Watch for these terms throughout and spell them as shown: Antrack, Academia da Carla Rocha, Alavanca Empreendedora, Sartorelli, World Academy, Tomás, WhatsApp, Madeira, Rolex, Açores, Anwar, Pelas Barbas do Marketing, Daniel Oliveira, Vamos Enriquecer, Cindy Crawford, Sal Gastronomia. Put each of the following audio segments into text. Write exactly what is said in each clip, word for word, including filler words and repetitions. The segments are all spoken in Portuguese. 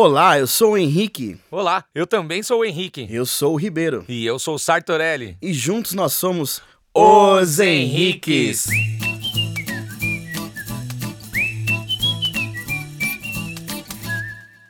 Olá, eu sou o Henrique. Olá, eu também sou o Henrique. Eu sou o Ribeiro. E eu sou o Sartorelli. E juntos nós somos Os Henriques.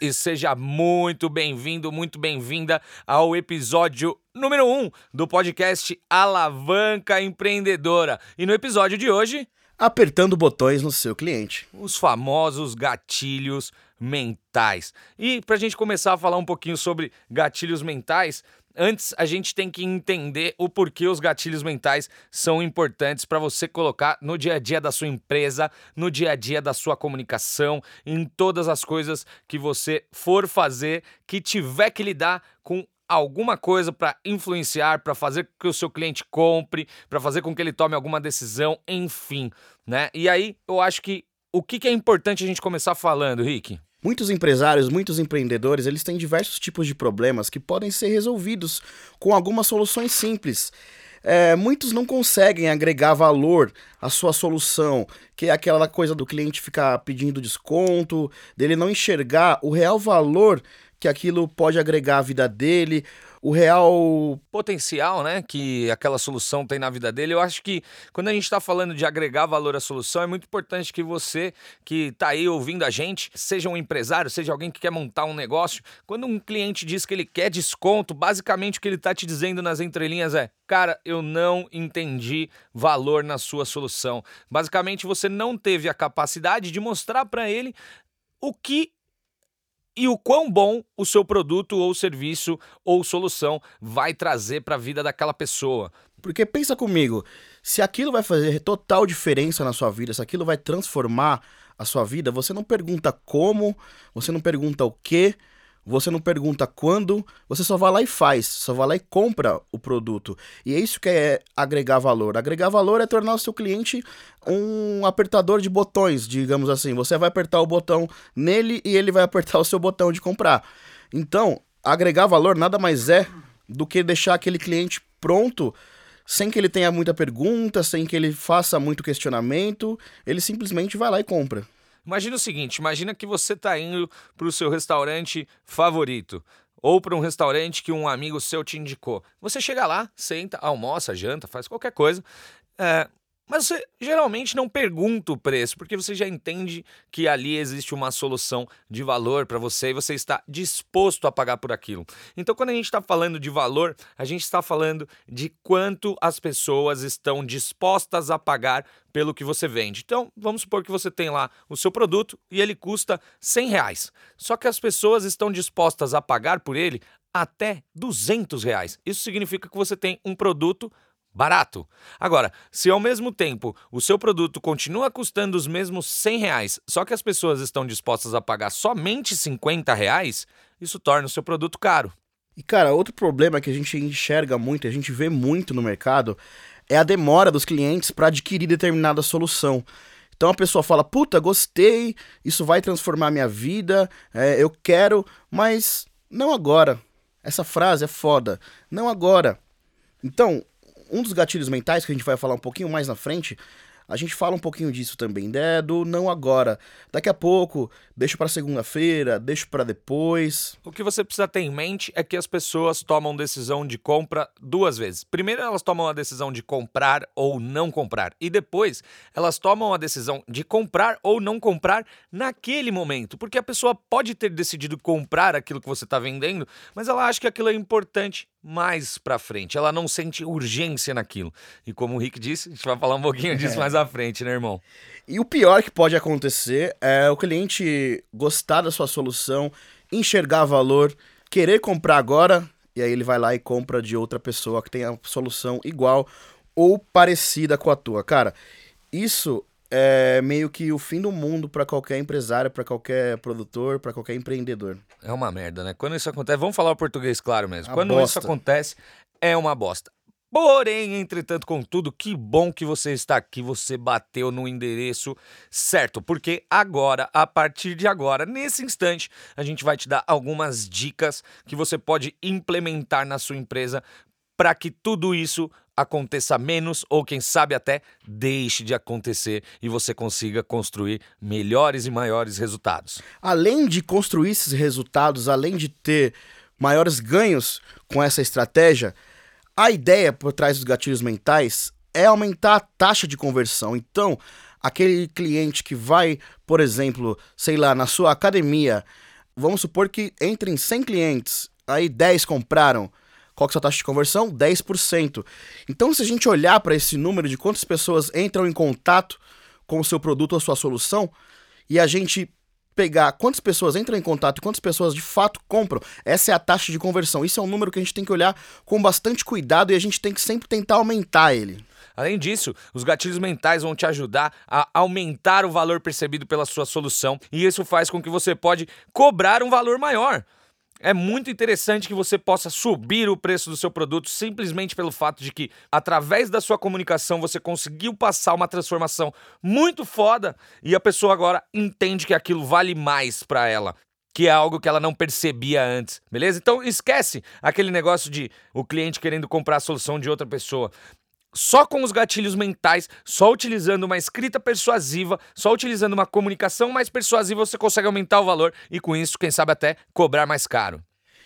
E seja muito bem-vindo, muito bem-vinda ao episódio número um do podcast Alavanca Empreendedora. E no episódio de hoje... apertando botões no seu cliente. Os famosos gatilhos mentais. E para a gente começar a falar um pouquinho sobre gatilhos mentais, antes a gente tem que entender o porquê os gatilhos mentais são importantes para você colocar no dia a dia da sua empresa, no dia a dia da sua comunicação, em todas as coisas que você for fazer, que tiver que lidar com alguma coisa para influenciar, para fazer com que o seu cliente compre, para fazer com que ele tome alguma decisão, enfim, né? E aí, eu acho que o que, que é importante a gente começar falando, Rick? Muitos empresários, muitos empreendedores, eles têm diversos tipos de problemas que podem ser resolvidos com algumas soluções simples. É, muitos não conseguem agregar valor à sua solução, que é aquela coisa do cliente ficar pedindo desconto, dele não enxergar o real valor que aquilo pode agregar à vida dele, o real potencial, né, que aquela solução tem na vida dele. Eu acho que quando a gente está falando de agregar valor à solução, é muito importante que você que está aí ouvindo a gente, seja um empresário, seja alguém que quer montar um negócio, quando um cliente diz que ele quer desconto, basicamente o que ele está te dizendo nas entrelinhas é: cara, eu não entendi valor na sua solução. Basicamente, você não teve a capacidade de mostrar para ele o que e o quão bom o seu produto ou serviço ou solução vai trazer para a vida daquela pessoa. Porque pensa comigo, se aquilo vai fazer total diferença na sua vida, se aquilo vai transformar a sua vida, você não pergunta como, você não pergunta o quê, você não pergunta quando, você só vai lá e faz, só vai lá e compra o produto. E é isso que é agregar valor. Agregar valor é tornar o seu cliente um apertador de botões, digamos assim. Você vai apertar o botão nele e ele vai apertar o seu botão de comprar. Então, agregar valor nada mais é do que deixar aquele cliente pronto, sem que ele tenha muita pergunta, sem que ele faça muito questionamento, ele simplesmente vai lá e compra. Imagina o seguinte, imagina que você está indo para o seu restaurante favorito ou para um restaurante que um amigo seu te indicou. Você chega lá, senta, almoça, janta, faz qualquer coisa, é, mas você geralmente não pergunta o preço, porque você já entende que ali existe uma solução de valor para você e você está disposto a pagar por aquilo. Então, quando a gente está falando de valor, a gente está falando de quanto as pessoas estão dispostas a pagar pelo que você vende. Então, vamos supor que você tem lá o seu produto e ele custa cem reais. Só que as pessoas estão dispostas a pagar por ele até duzentos reais. Isso significa que você tem um produto barato. Agora, se ao mesmo tempo o seu produto continua custando os mesmos cem reais, só que as pessoas estão dispostas a pagar somente cinquenta reais, isso torna o seu produto caro. E, cara, outro problema que a gente enxerga muito, a gente vê muito no mercado, é a demora dos clientes para adquirir determinada solução. Então a pessoa fala: puta, gostei, isso vai transformar minha vida, é, eu quero, mas não agora. Essa frase é foda, não agora. Então, um dos gatilhos mentais que a gente vai falar um pouquinho mais na frente, a gente fala um pouquinho disso também, né? Do não agora. Daqui a pouco, deixo para segunda-feira, deixo para depois. O que você precisa ter em mente é que as pessoas tomam decisão de compra duas vezes. Primeiro, elas tomam a decisão de comprar ou não comprar. E depois, elas tomam a decisão de comprar ou não comprar naquele momento. Porque a pessoa pode ter decidido comprar aquilo que você está vendendo, mas ela acha que aquilo é importante mais para frente. Ela não sente urgência naquilo. E como o Rick disse, a gente vai falar um pouquinho disso é. mais à frente, né, irmão? E o pior que pode acontecer é o cliente gostar da sua solução, enxergar valor, querer comprar agora, e aí ele vai lá e compra de outra pessoa que tem a solução igual ou parecida com a tua. Cara, isso é meio que o fim do mundo para qualquer empresário, para qualquer produtor, para qualquer empreendedor. É uma merda, né? Quando isso acontece, vamos falar o português claro mesmo. Uma Quando bosta. Isso acontece, é uma bosta. Porém, entretanto, contudo, que bom que você está aqui, você bateu no endereço certo, porque agora, a partir de agora, nesse instante, a gente vai te dar algumas dicas que você pode implementar na sua empresa para que tudo isso aconteça menos ou, quem sabe, até deixe de acontecer e você consiga construir melhores e maiores resultados. Além de construir esses resultados, além de ter maiores ganhos com essa estratégia, a ideia por trás dos gatilhos mentais é aumentar a taxa de conversão. Então, aquele cliente que vai, por exemplo, sei lá, na sua academia, vamos supor que entre em cem clientes, aí dez compraram. Qual que é a sua taxa de conversão? dez por cento. Então, se a gente olhar para esse número de quantas pessoas entram em contato com o seu produto ou a sua solução, e a gente pegar quantas pessoas entram em contato e quantas pessoas de fato compram, essa é a taxa de conversão. Isso é um número que a gente tem que olhar com bastante cuidado e a gente tem que sempre tentar aumentar ele. Além disso, os gatilhos mentais vão te ajudar a aumentar o valor percebido pela sua solução, e isso faz com que você pode cobrar um valor maior. É muito interessante que você possa subir o preço do seu produto simplesmente pelo fato de que, através da sua comunicação, você conseguiu passar uma transformação muito foda e a pessoa agora entende que aquilo vale mais para ela, que é algo que ela não percebia antes, beleza? Então esquece aquele negócio de o cliente querendo comprar a solução de outra pessoa. Só com os gatilhos mentais, só utilizando uma escrita persuasiva, só utilizando uma comunicação mais persuasiva, você consegue aumentar o valor e, com isso, quem sabe até cobrar mais caro.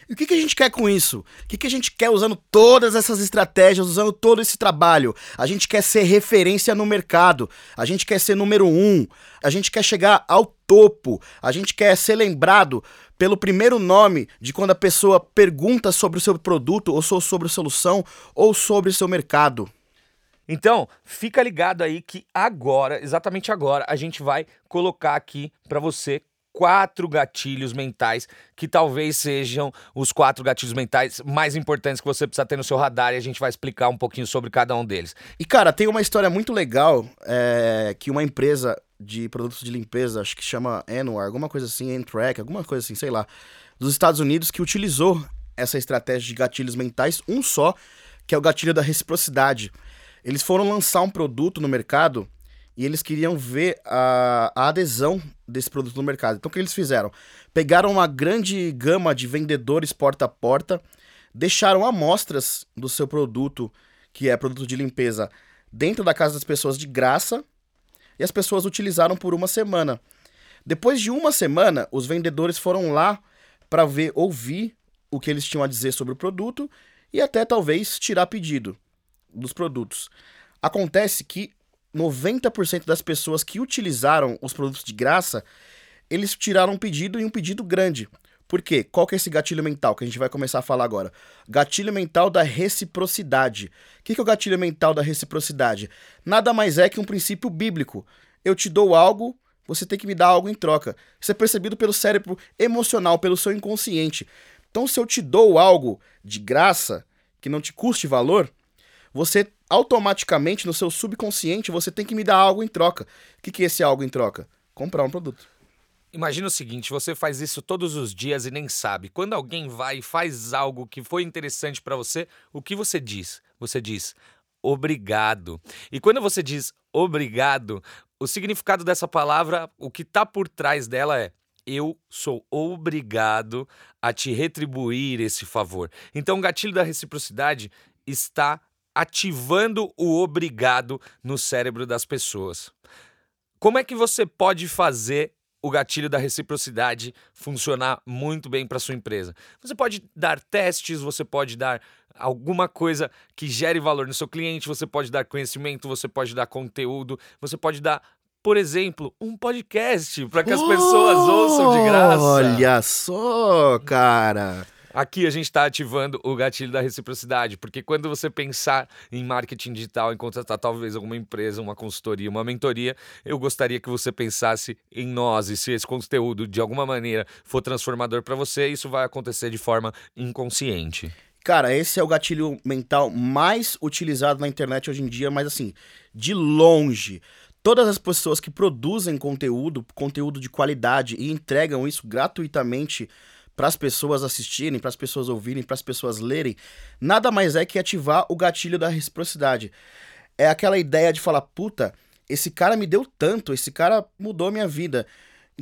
E o que, que a gente quer com isso? O que, que a gente quer usando todas essas estratégias, usando todo esse trabalho? A gente quer ser referência no mercado, a gente quer ser número um, a gente quer chegar ao topo, a gente quer ser lembrado pelo primeiro nome de quando a pessoa pergunta sobre o seu produto, ou sobre a solução, ou sobre o seu mercado. Então, fica ligado aí que agora, exatamente agora, a gente vai colocar aqui para você quatro gatilhos mentais que talvez sejam os quatro gatilhos mentais mais importantes que você precisa ter no seu radar, e a gente vai explicar um pouquinho sobre cada um deles. E cara, tem uma história muito legal é, que uma empresa de produtos de limpeza, acho que chama Anwar, alguma coisa assim, Antrack, alguma coisa assim, sei lá, dos Estados Unidos, que utilizou essa estratégia de gatilhos mentais, um só, que é o gatilho da reciprocidade. Eles foram lançar um produto no mercado e eles queriam ver a, a adesão desse produto no mercado. Então, o que eles fizeram? Pegaram uma grande gama de vendedores porta a porta, deixaram amostras do seu produto, que é produto de limpeza, dentro da casa das pessoas de graça, e as pessoas utilizaram por uma semana. Depois de uma semana, os vendedores foram lá para ver, ouvir o que eles tinham a dizer sobre o produto e até talvez tirar pedido dos produtos. Acontece que noventa por cento das pessoas que utilizaram os produtos de graça, eles tiraram um pedido, e um pedido grande. Por quê? Qual que é esse gatilho mental que a gente vai começar a falar agora? Gatilho mental da reciprocidade. O que, que é o gatilho mental da reciprocidade? Nada mais é que um princípio bíblico. Eu te dou algo, você tem que me dar algo em troca. Isso é percebido pelo cérebro emocional, pelo seu inconsciente. Então, se eu te dou algo de graça, que não te custe valor, você automaticamente, no seu subconsciente, você tem que me dar algo em troca. O que, que é esse algo em troca? Comprar um produto. Imagina o seguinte, você faz isso todos os dias e nem sabe. Quando alguém vai e faz algo que foi interessante para você, o que você diz? Você diz, obrigado. E quando você diz obrigado, o significado dessa palavra, o que está por trás dela é: eu sou obrigado a te retribuir esse favor. Então, o gatilho da reciprocidade está ativando o obrigado no cérebro das pessoas. Como é que você pode fazer o gatilho da reciprocidade funcionar muito bem para sua empresa? Você pode dar testes, você pode dar alguma coisa que gere valor no seu cliente, você pode dar conhecimento, você pode dar conteúdo, você pode dar, por exemplo, um podcast para que as oh, pessoas ouçam de graça. Olha só, cara! Aqui a gente está ativando o gatilho da reciprocidade, porque quando você pensar em marketing digital, em contratar talvez alguma empresa, uma consultoria, uma mentoria, eu gostaria que você pensasse em nós, e se esse conteúdo de alguma maneira for transformador para você, isso vai acontecer de forma inconsciente. Cara, esse é o gatilho mental mais utilizado na internet hoje em dia, mas assim, de longe. Todas as pessoas que produzem conteúdo, conteúdo de qualidade, e entregam isso gratuitamente para as pessoas assistirem, para as pessoas ouvirem, para as pessoas lerem, nada mais é que ativar o gatilho da reciprocidade. É aquela ideia de falar, puta, esse cara me deu tanto, esse cara mudou minha vida.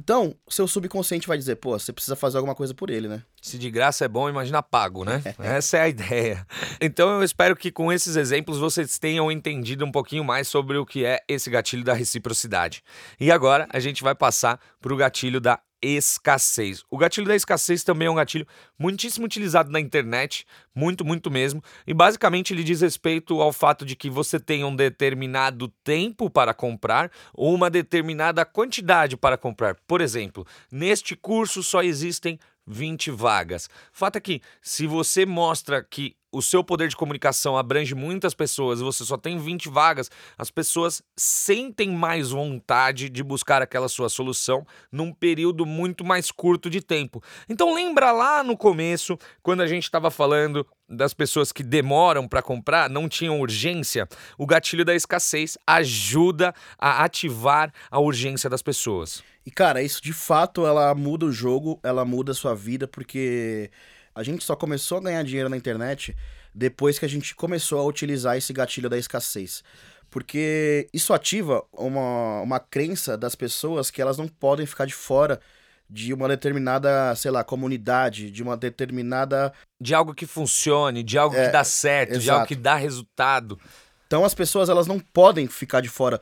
Então, seu subconsciente vai dizer, pô, você precisa fazer alguma coisa por ele, né? Se de graça é bom, imagina pago, né? Essa é a ideia. Então, eu espero que com esses exemplos vocês tenham entendido um pouquinho mais sobre o que é esse gatilho da reciprocidade. E agora, a gente vai passar para o gatilho da escassez. O gatilho da escassez também é um gatilho muitíssimo utilizado na internet, muito, muito mesmo, e basicamente ele diz respeito ao fato de que você tenha um determinado tempo para comprar ou uma determinada quantidade para comprar. Por exemplo, neste curso só existem vinte vagas. Fato é que, se você mostra que o seu poder de comunicação abrange muitas pessoas e você só tem vinte vagas, as pessoas sentem mais vontade de buscar aquela sua solução num período muito mais curto de tempo. Então lembra lá no começo, quando a gente estava falando das pessoas que demoram para comprar, não tinham urgência? O gatilho da escassez ajuda a ativar a urgência das pessoas. E cara, isso de fato, ela muda o jogo, ela muda a sua vida, porque a gente só começou a ganhar dinheiro na internet depois que a gente começou a utilizar esse gatilho da escassez. Porque isso ativa uma, uma crença das pessoas que elas não podem ficar de fora de uma determinada, sei lá, comunidade, de uma determinada... De algo que funcione, de algo é, que dá certo, exato. De algo que dá resultado. Então as pessoas, elas não podem ficar de fora.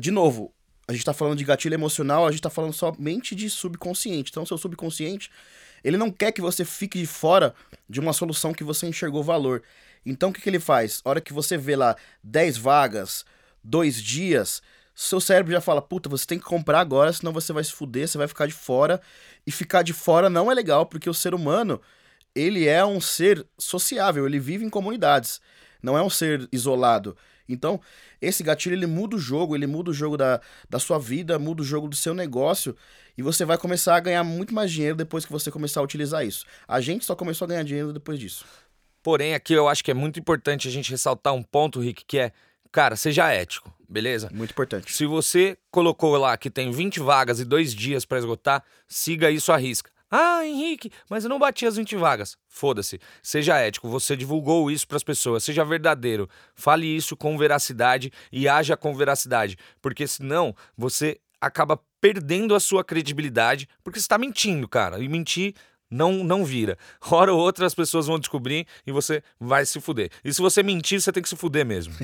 De novo, a gente tá falando de gatilho emocional, a gente tá falando somente de subconsciente. Então seu subconsciente, ele não quer que você fique de fora de uma solução que você enxergou valor. Então o que, que ele faz? A hora que você vê lá dez vagas, dois dias... Seu cérebro já fala, puta, você tem que comprar agora, senão você vai se fuder, você vai ficar de fora. E ficar de fora não é legal, porque o ser humano, ele é um ser sociável, ele vive em comunidades, não é um ser isolado. Então, esse gatilho, ele muda o jogo, ele muda o jogo da, da sua vida, muda o jogo do seu negócio, e você vai começar a ganhar muito mais dinheiro depois que você começar a utilizar isso. A gente só começou a ganhar dinheiro depois disso. Porém, aqui eu acho que é muito importante a gente ressaltar um ponto, Rick, que é, cara, seja ético. Beleza? Muito importante. Se você colocou lá que tem vinte vagas e dois dias para esgotar, siga isso à risca. Ah, Henrique, mas eu não bati as vinte vagas. Foda-se. Seja ético, você divulgou isso para as pessoas, seja verdadeiro. Fale isso com veracidade e haja com veracidade, porque senão você acaba perdendo a sua credibilidade, porque você está mentindo, cara. E mentir Não, não vira. Hora ou outra as pessoas vão descobrir e você vai se fuder. E se você mentir, você tem que se fuder mesmo.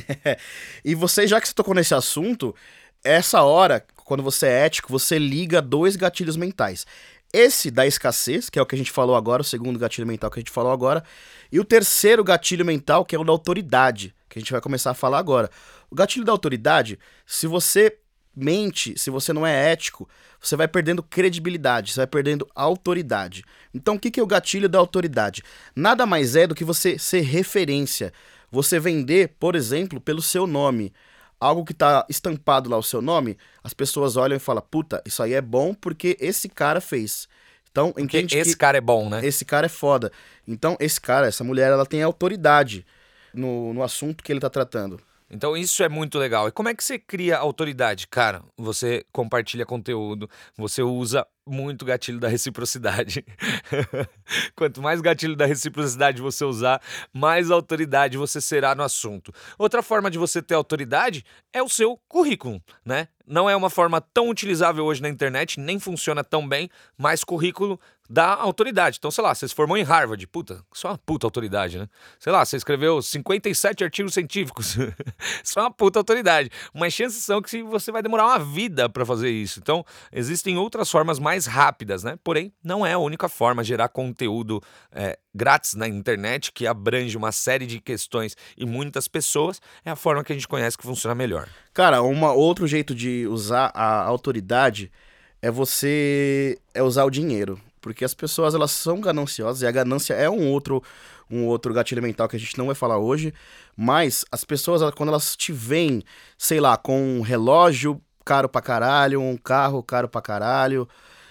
E você, já que você tocou nesse assunto, essa hora, quando você é ético, você liga dois gatilhos mentais. Esse da escassez, que é o que a gente falou agora, o segundo gatilho mental que a gente falou agora, e o terceiro gatilho mental, que é o da autoridade, que a gente vai começar a falar agora. O gatilho da autoridade, se você mente, se você não é ético, você vai perdendo credibilidade, você vai perdendo autoridade. Então o que é o gatilho da autoridade? Nada mais é do que você ser referência, você vender, por exemplo, pelo seu nome. Algo que está estampado lá o seu nome, as pessoas olham e falam, puta, isso aí é bom porque esse cara fez. Então entende que esse cara é bom, né? Esse cara é foda. Então esse cara, essa mulher, ela tem autoridade no, no assunto que ele está tratando. Então isso é muito legal. E como é que você cria autoridade? Cara, você compartilha conteúdo, você usa muito gatilho da reciprocidade. Quanto mais gatilho da reciprocidade você usar, mais autoridade você será no assunto. Outra forma de você ter autoridade é o seu currículo, né? Não é uma forma tão utilizável hoje na internet, nem funciona tão bem, mas currículo dá autoridade. Então, sei lá, você se formou em Harvard, puta, só uma puta autoridade, né? Sei lá, você escreveu cinquenta e sete artigos científicos, só uma puta autoridade. Mas chances são que você vai demorar uma vida para fazer isso. Então, existem outras formas mais rápidas, né? Porém, não é a única forma de gerar conteúdo é, grátis na internet, que abrange uma série de questões e muitas pessoas, é a forma que a gente conhece que funciona melhor. Cara, uma, outro jeito de usar a autoridade é você é usar o dinheiro, porque as pessoas, elas são gananciosas, e a ganância é um outro um outro gatilho mental que a gente não vai falar hoje, mas as pessoas, quando elas te veem, sei lá, com um relógio caro pra caralho, um carro caro pra caralho,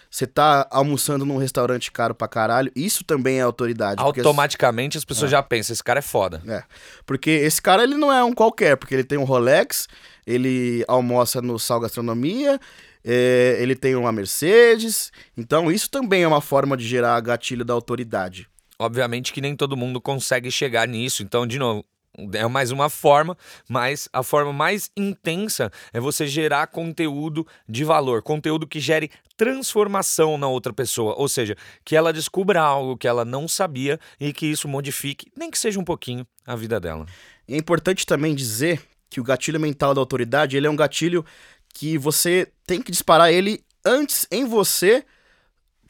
você tá almoçando num restaurante caro pra caralho, isso também é autoridade. Automaticamente as, as pessoas é. já pensam, esse cara é foda. É, porque esse cara, ele não é um qualquer, porque ele tem um Rolex, ele almoça no Sal Gastronomia, é, ele tem uma Mercedes, então isso também é uma forma de gerar gatilho da autoridade. Obviamente que nem todo mundo consegue chegar nisso, então de novo, é mais uma forma, mas a forma mais intensa é você gerar conteúdo de valor, conteúdo que gere transformação na outra pessoa, ou seja, que ela descubra algo que ela não sabia e que isso modifique, nem que seja um pouquinho, a vida dela. É importante também dizer que o gatilho mental da autoridade, ele é um gatilho que você tem que disparar ele antes em você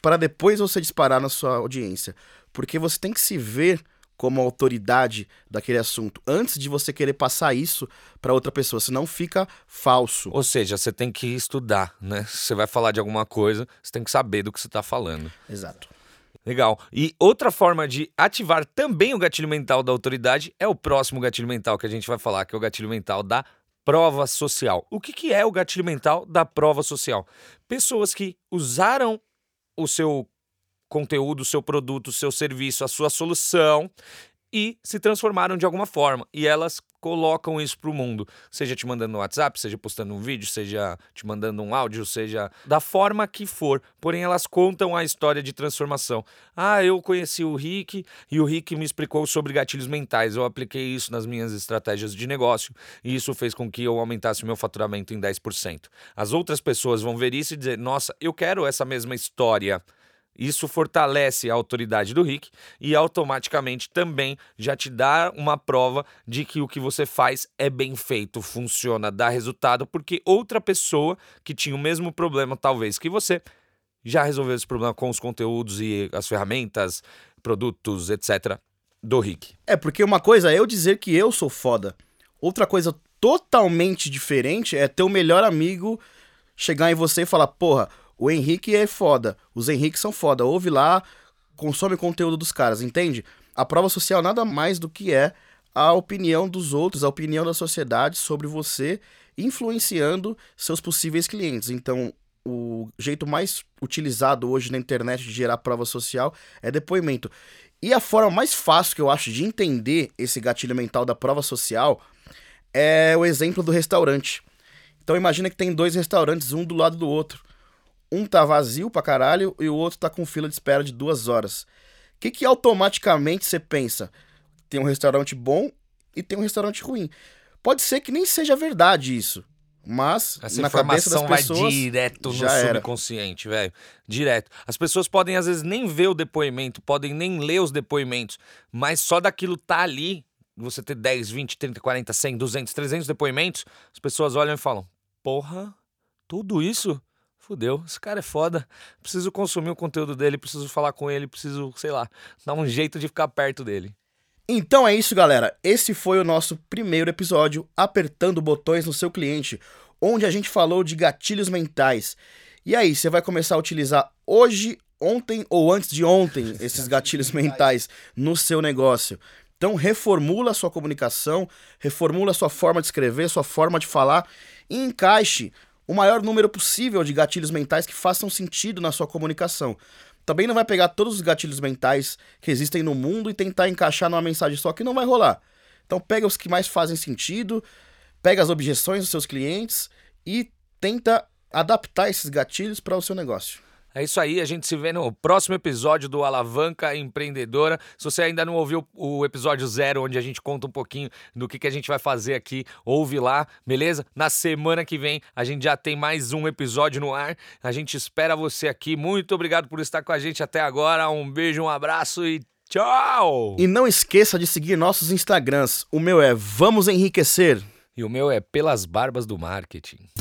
para depois você disparar na sua audiência, porque você tem que se ver como autoridade daquele assunto, antes de você querer passar isso para outra pessoa, senão fica falso. Ou seja, você tem que estudar, né? Se você vai falar de alguma coisa, você tem que saber do que você está falando. Exato. Legal. E outra forma de ativar também o gatilho mental da autoridade é o próximo gatilho mental que a gente vai falar, que é o gatilho mental da prova social. O que que é o gatilho mental da prova social? Pessoas que usaram o seu conteúdo, seu produto, seu serviço, a sua solução e se transformaram de alguma forma. E elas colocam isso para o mundo, seja te mandando no WhatsApp, seja postando um vídeo, seja te mandando um áudio, seja da forma que for. Porém, elas contam a história de transformação. Ah, eu conheci o Rick e o Rick me explicou sobre gatilhos mentais. Eu apliquei isso nas minhas estratégias de negócio e isso fez com que eu aumentasse o meu faturamento em dez por cento. As outras pessoas vão ver isso e dizer, nossa, eu quero essa mesma história. Isso fortalece a autoridade do Rick e automaticamente também já te dá uma prova de que o que você faz é bem feito, funciona, dá resultado, porque outra pessoa que tinha o mesmo problema, talvez, que você, já resolveu esse problema com os conteúdos e as ferramentas, produtos, etcétera, do Rick. É, porque uma coisa é eu dizer que eu sou foda, outra coisa totalmente diferente é teu melhor amigo chegar em você e falar, porra, o Henrique é foda, os Henriques são foda, ouve lá, consome conteúdo dos caras, entende? A prova social nada mais do que é a opinião dos outros, a opinião da sociedade sobre você, influenciando seus possíveis clientes. Então, o jeito mais utilizado hoje na internet de gerar prova social é depoimento. E a forma mais fácil que eu acho de entender esse gatilho mental da prova social é o exemplo do restaurante. Então, imagina que tem dois restaurantes, um do lado do outro. Um tá vazio pra caralho e o outro tá com fila de espera de duas horas. O que que automaticamente você pensa? Tem um restaurante bom e tem um restaurante ruim. Pode ser que nem seja verdade isso, mas essa na cabeça das pessoas vai direto no subconsciente, velho. Direto. As pessoas podem às vezes nem ver o depoimento, podem nem ler os depoimentos, mas só daquilo tá ali, você ter dez, vinte, trinta, quarenta, cem, duzentos, trezentos depoimentos, as pessoas olham e falam, porra, tudo isso? Fudeu, esse cara é foda, preciso consumir o conteúdo dele, preciso falar com ele, preciso, sei lá, dar um jeito de ficar perto dele. Então é isso, galera. Esse foi o nosso primeiro episódio, Apertando Botões no Seu Cliente, onde a gente falou de gatilhos mentais. E aí, você vai começar a utilizar hoje, ontem ou antes de ontem esses gatilhos mentais no seu negócio? Então reformula a sua comunicação, reformula a sua forma de escrever, sua forma de falar e encaixe o maior número possível de gatilhos mentais que façam sentido na sua comunicação. Também não vai pegar todos os gatilhos mentais que existem no mundo e tentar encaixar numa mensagem só, que não vai rolar. Então pega os que mais fazem sentido, pega as objeções dos seus clientes e tenta adaptar esses gatilhos para o seu negócio. É isso aí, a gente se vê no próximo episódio do Alavanca Empreendedora. Se você ainda não ouviu o episódio zero, onde a gente conta um pouquinho do que, que a gente vai fazer aqui, ouve lá, beleza? Na semana que vem a gente já tem mais um episódio no ar. A gente espera você aqui. Muito obrigado por estar com a gente até agora. Um beijo, um abraço e tchau! E não esqueça de seguir nossos Instagrams. O meu é Vamos Enriquecer. E o meu é Pelas Barbas do Marketing.